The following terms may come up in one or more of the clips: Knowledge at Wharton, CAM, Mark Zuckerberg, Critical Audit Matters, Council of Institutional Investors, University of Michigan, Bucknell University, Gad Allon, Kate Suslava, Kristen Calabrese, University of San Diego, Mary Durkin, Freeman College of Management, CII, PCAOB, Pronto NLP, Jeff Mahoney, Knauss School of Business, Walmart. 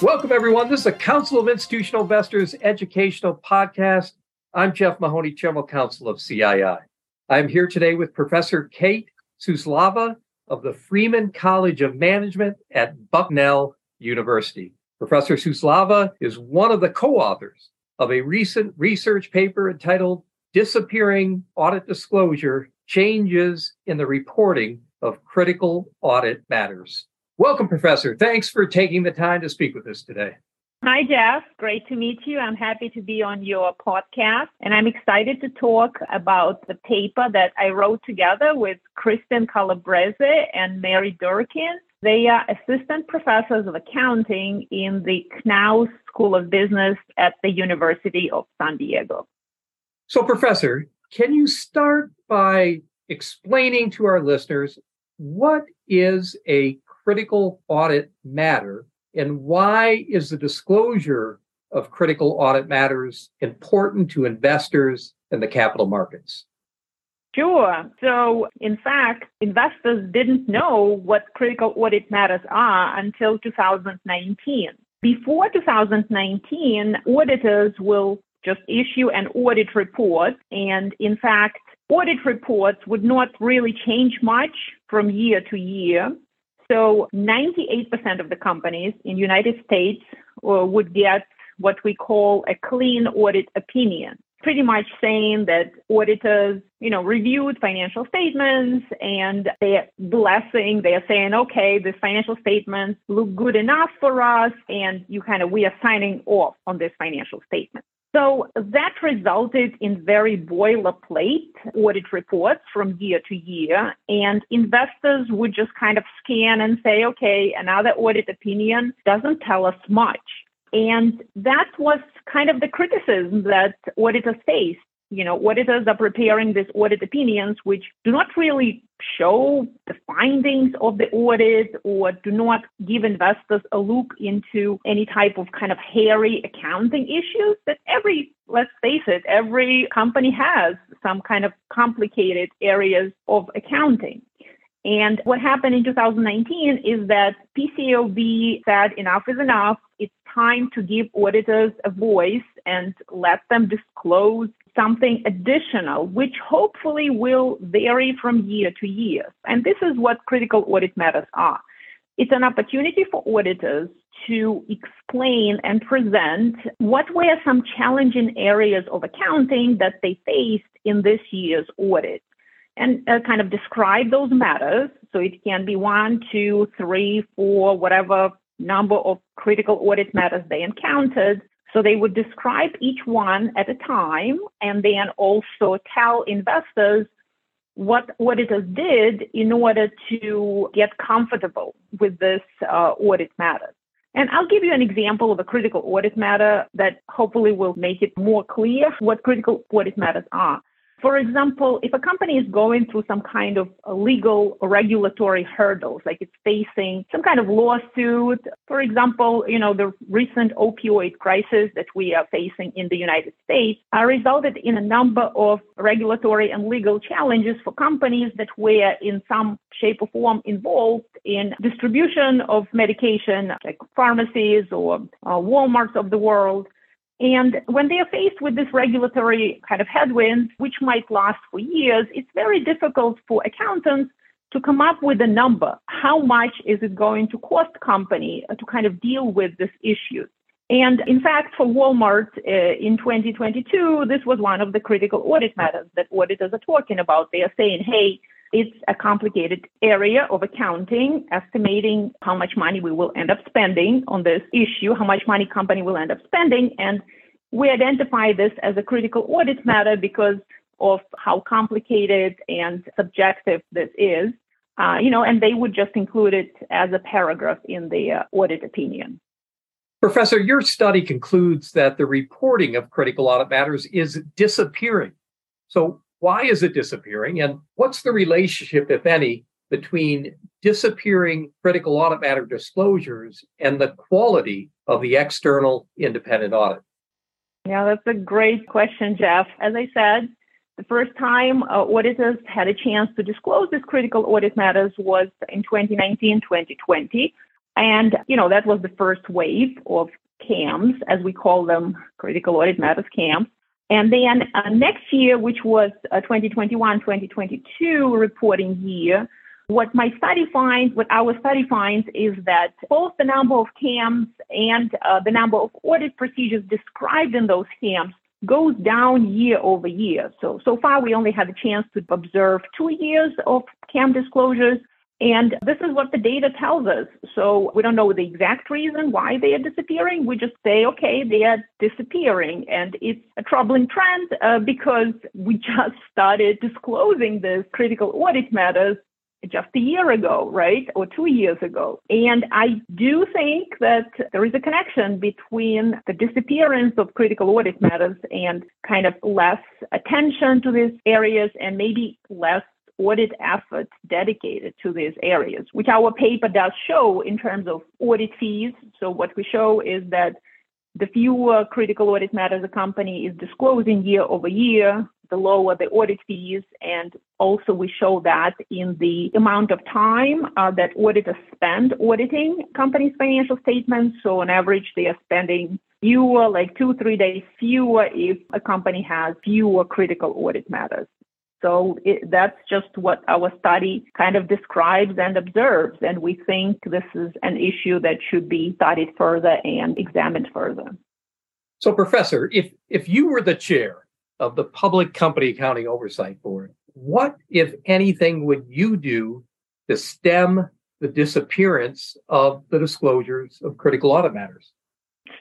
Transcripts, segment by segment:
Welcome, everyone. This is a Council of Institutional Investors educational podcast. I'm Jeff Mahoney, General Counsel of CII. I'm here today with Professor Kate Suslava of the Freeman College of Management at Bucknell University. Professor Suslava is one of the co-authors of a recent research paper entitled Disappearing Audit Disclosure: Changes in the Reporting of Critical Audit Matters. Welcome, Professor. Thanks for taking the time to speak with us today. Hi, Jeff. Great to meet you. I'm happy to be on your podcast, and I'm excited to talk about the paper that I wrote together with Kristen Calabrese and Mary Durkin. They are assistant professors of accounting in the Knauss School of Business at the University of San Diego. So, Professor, can you start by explaining to our listeners what is a critical audit matter and why is the disclosure of critical audit matters important to investors and the capital markets? Sure. So, in fact, investors didn't know what critical audit matters are until 2019. Before 2019, auditors will just issue an audit report. And in fact, audit reports would not really change much from year to year. So 98% of the companies in the United States would get what we call a clean audit opinion, pretty much saying that auditors, reviewed financial statements and they're blessing, they're saying, okay, these financial statements look good enough for us, and we are signing off on this financial statement. So that resulted in very boilerplate audit reports from year to year, and investors would just scan and say, okay, another audit opinion doesn't tell us much. And that was the criticism that auditors faced. Auditors are preparing these audit opinions, which do not really show the findings of the audit or do not give investors a look into any type of hairy accounting issues that let's face it, every company has some complicated areas of accounting. And what happened in 2019 is that PCAOB said enough is enough. It's time to give auditors a voice and let them disclose something additional, which hopefully will vary from year to year. And this is what critical audit matters are. It's an opportunity for auditors to explain and present what were some challenging areas of accounting that they faced in this year's audit and describe those matters. So it can be 1, 2, 3, 4, whatever number of critical audit matters they encountered. So they would describe each one at a time and then also tell investors what auditors did in order to get comfortable with this audit matter. And I'll give you an example of a critical audit matter that hopefully will make it more clear what critical audit matters are. For example, if a company is going through some kind of legal or regulatory hurdles, like it's facing some kind of lawsuit, for example, the recent opioid crisis that we are facing in the United States resulted in a number of regulatory and legal challenges for companies that were in some shape or form involved in distribution of medication, like pharmacies or Walmarts of the world. And when they are faced with this regulatory headwinds, which might last for years, it's very difficult for accountants to come up with a number. How much is it going to cost company to deal with this issue? And in fact, for Walmart in 2022, this was one of the critical audit matters that auditors are talking about. They are saying, hey, it's a complicated area of accounting, estimating how much money we will end up spending on this issue, how much money company will end up spending. And we identify this as a critical audit matter because of how complicated and subjective this is, and they would just include it as a paragraph in the audit opinion. Professor, your study concludes that the reporting of critical audit matters is disappearing. So why is it disappearing? And what's the relationship, if any, between disappearing critical audit matter disclosures and the quality of the external independent audit? Yeah, that's a great question, Jeff. As I said, the first time auditors had a chance to disclose these critical audit matters was in 2019, 2020. And, you know, that was the first wave of CAMs, as we call them, critical audit matters CAMs. And then next year, which was 2021-2022 reporting year, what our study finds is that both the number of CAMs and the number of audit procedures described in those CAMs goes down year over year. So far, we only had a chance to observe 2 years of CAM disclosures. And this is what the data tells us. So we don't know the exact reason why they are disappearing. We just say, okay, they are disappearing. And it's a troubling trend because we just started disclosing this critical audit matters just a year ago, right? Or 2 years ago. And I do think that there is a connection between the disappearance of critical audit matters and kind of less attention to these areas and maybe less audit efforts dedicated to these areas, which our paper does show in terms of audit fees. So what we show is that the fewer critical audit matters a company is disclosing year over year, the lower the audit fees. And also we show that in the amount of time that auditors spend auditing companies' financial statements. So on average, they are spending fewer, like 2-3 days fewer if a company has fewer critical audit matters. So that's just what our study kind of describes and observes. And we think this is an issue that should be studied further and examined further. So, Professor, if you were the chair of the Public Company Accounting Oversight Board, what, if anything, would you do to stem the disappearance of the disclosures of critical audit matters?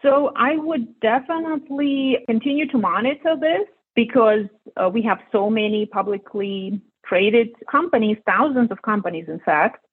So I would definitely continue to monitor this, because we have so many publicly traded companies, thousands of companies, in fact.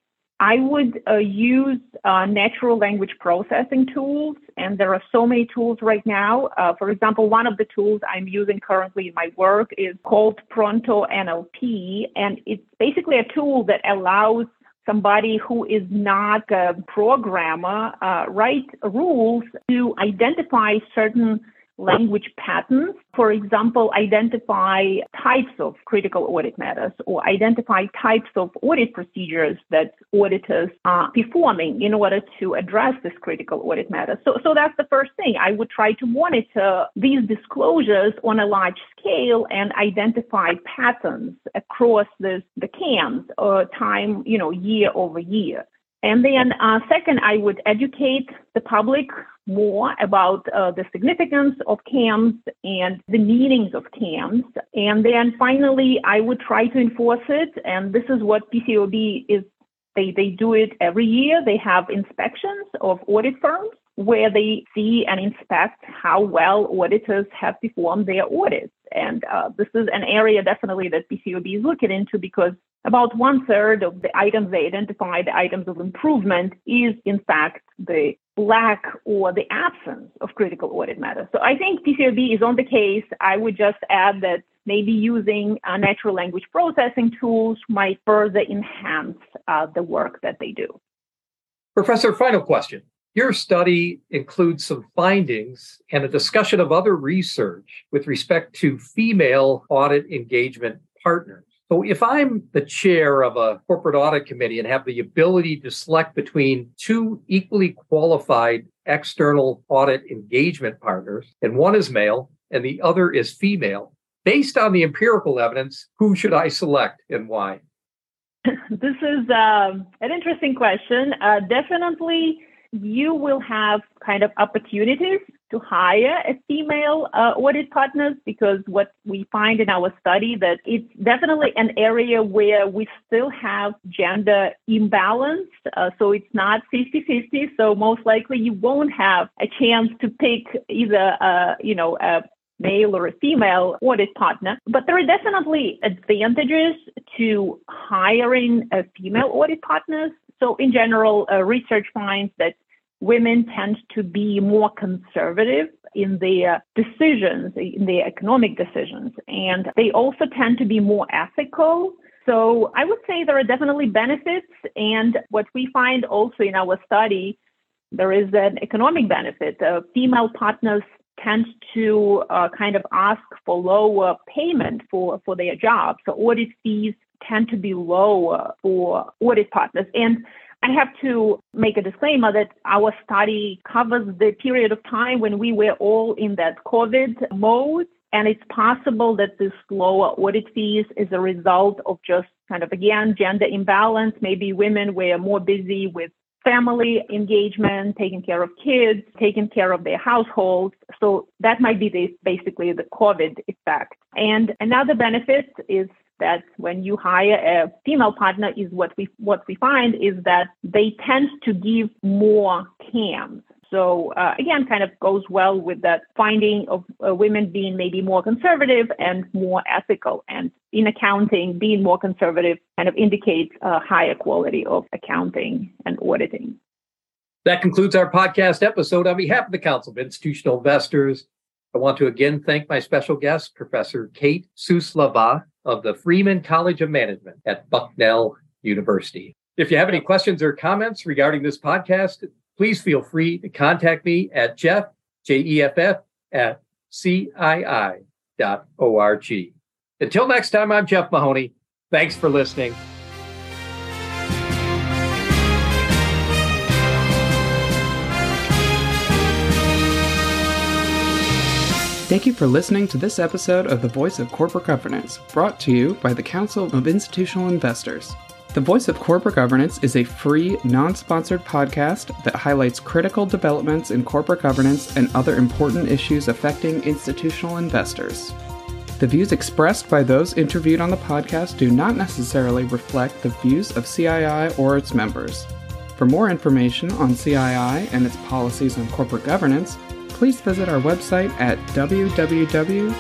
I would use natural language processing tools, and there are so many tools right now. For example, one of the tools I'm using currently in my work is called Pronto NLP, and it's basically a tool that allows somebody who is not a programmer write rules to identify certain language patterns, for example, identify types of critical audit matters or identify types of audit procedures that auditors are performing in order to address this critical audit matter. So that's the first thing. I would try to monitor these disclosures on a large scale and identify patterns across the CAMs or time, year over year. And then second, I would educate the public more about the significance of CAMs and the meanings of CAMs. And then finally, I would try to enforce it. And this is what PCAOB is. They do it every year. They have inspections of audit firms where they see and inspect how well auditors have performed their audits. And this is an area definitely that PCAOB is looking into, because about 1/3 of the items they identify, the items of improvement, is in fact the lack or the absence of critical audit matters. So I think PCAOB is on the case. I would just add that maybe using natural language processing tools might further enhance the work that they do. Professor, final question. Your study includes some findings and a discussion of other research with respect to female audit engagement partners. So if I'm the chair of a corporate audit committee and have the ability to select between two equally qualified external audit engagement partners, and one is male and the other is female, based on the empirical evidence, who should I select and why? This is an interesting question. Definitely, you will have kind of opportunities to hire a female audit partners, because what we find in our study that it's definitely an area where we still have gender imbalance. So it's not 50-50. So most likely you won't have a chance to pick either, a male or a female audit partner. But there are definitely advantages to hiring a female audit partners. So in general, research finds that women tend to be more conservative in their decisions, in their economic decisions, and they also tend to be more ethical. So I would say there are definitely benefits. And what we find also in our study, there is an economic benefit. Female partners tend to kind of ask for lower payment for their jobs. So audit fees tend to be lower for audit partners. And I have to make a disclaimer that our study covers the period of time when we were all in that COVID mode. And it's possible that this lower audit fees is a result of just kind of, again, gender imbalance. Maybe women were more busy with family engagement, taking care of kids, taking care of their households. So that might be basically the COVID effect. And another benefit is that when you hire a female partner, is what we find is that they tend to give more CAMs. So again, kind of goes well with that finding of women being maybe more conservative and more ethical. And in accounting, being more conservative kind of indicates a higher quality of accounting and auditing. That concludes our podcast episode. On behalf of the Council of Institutional Investors, I want to again thank my special guest, Professor Kate Suslava of the Freeman College of Management at Bucknell University. If you have any questions or comments regarding this podcast, please feel free to contact me at Jeff, J-E-F-F, at CII.org. Until next time, I'm Jeff Mahoney. Thanks for listening. Thank you for listening to this episode of The Voice of Corporate Governance, brought to you by the Council of Institutional Investors. The Voice of Corporate Governance is a free, non-sponsored podcast that highlights critical developments in corporate governance and other important issues affecting institutional investors. The views expressed by those interviewed on the podcast do not necessarily reflect the views of CII or its members. For more information on CII and its policies on corporate governance, please visit our website at www.cii.org.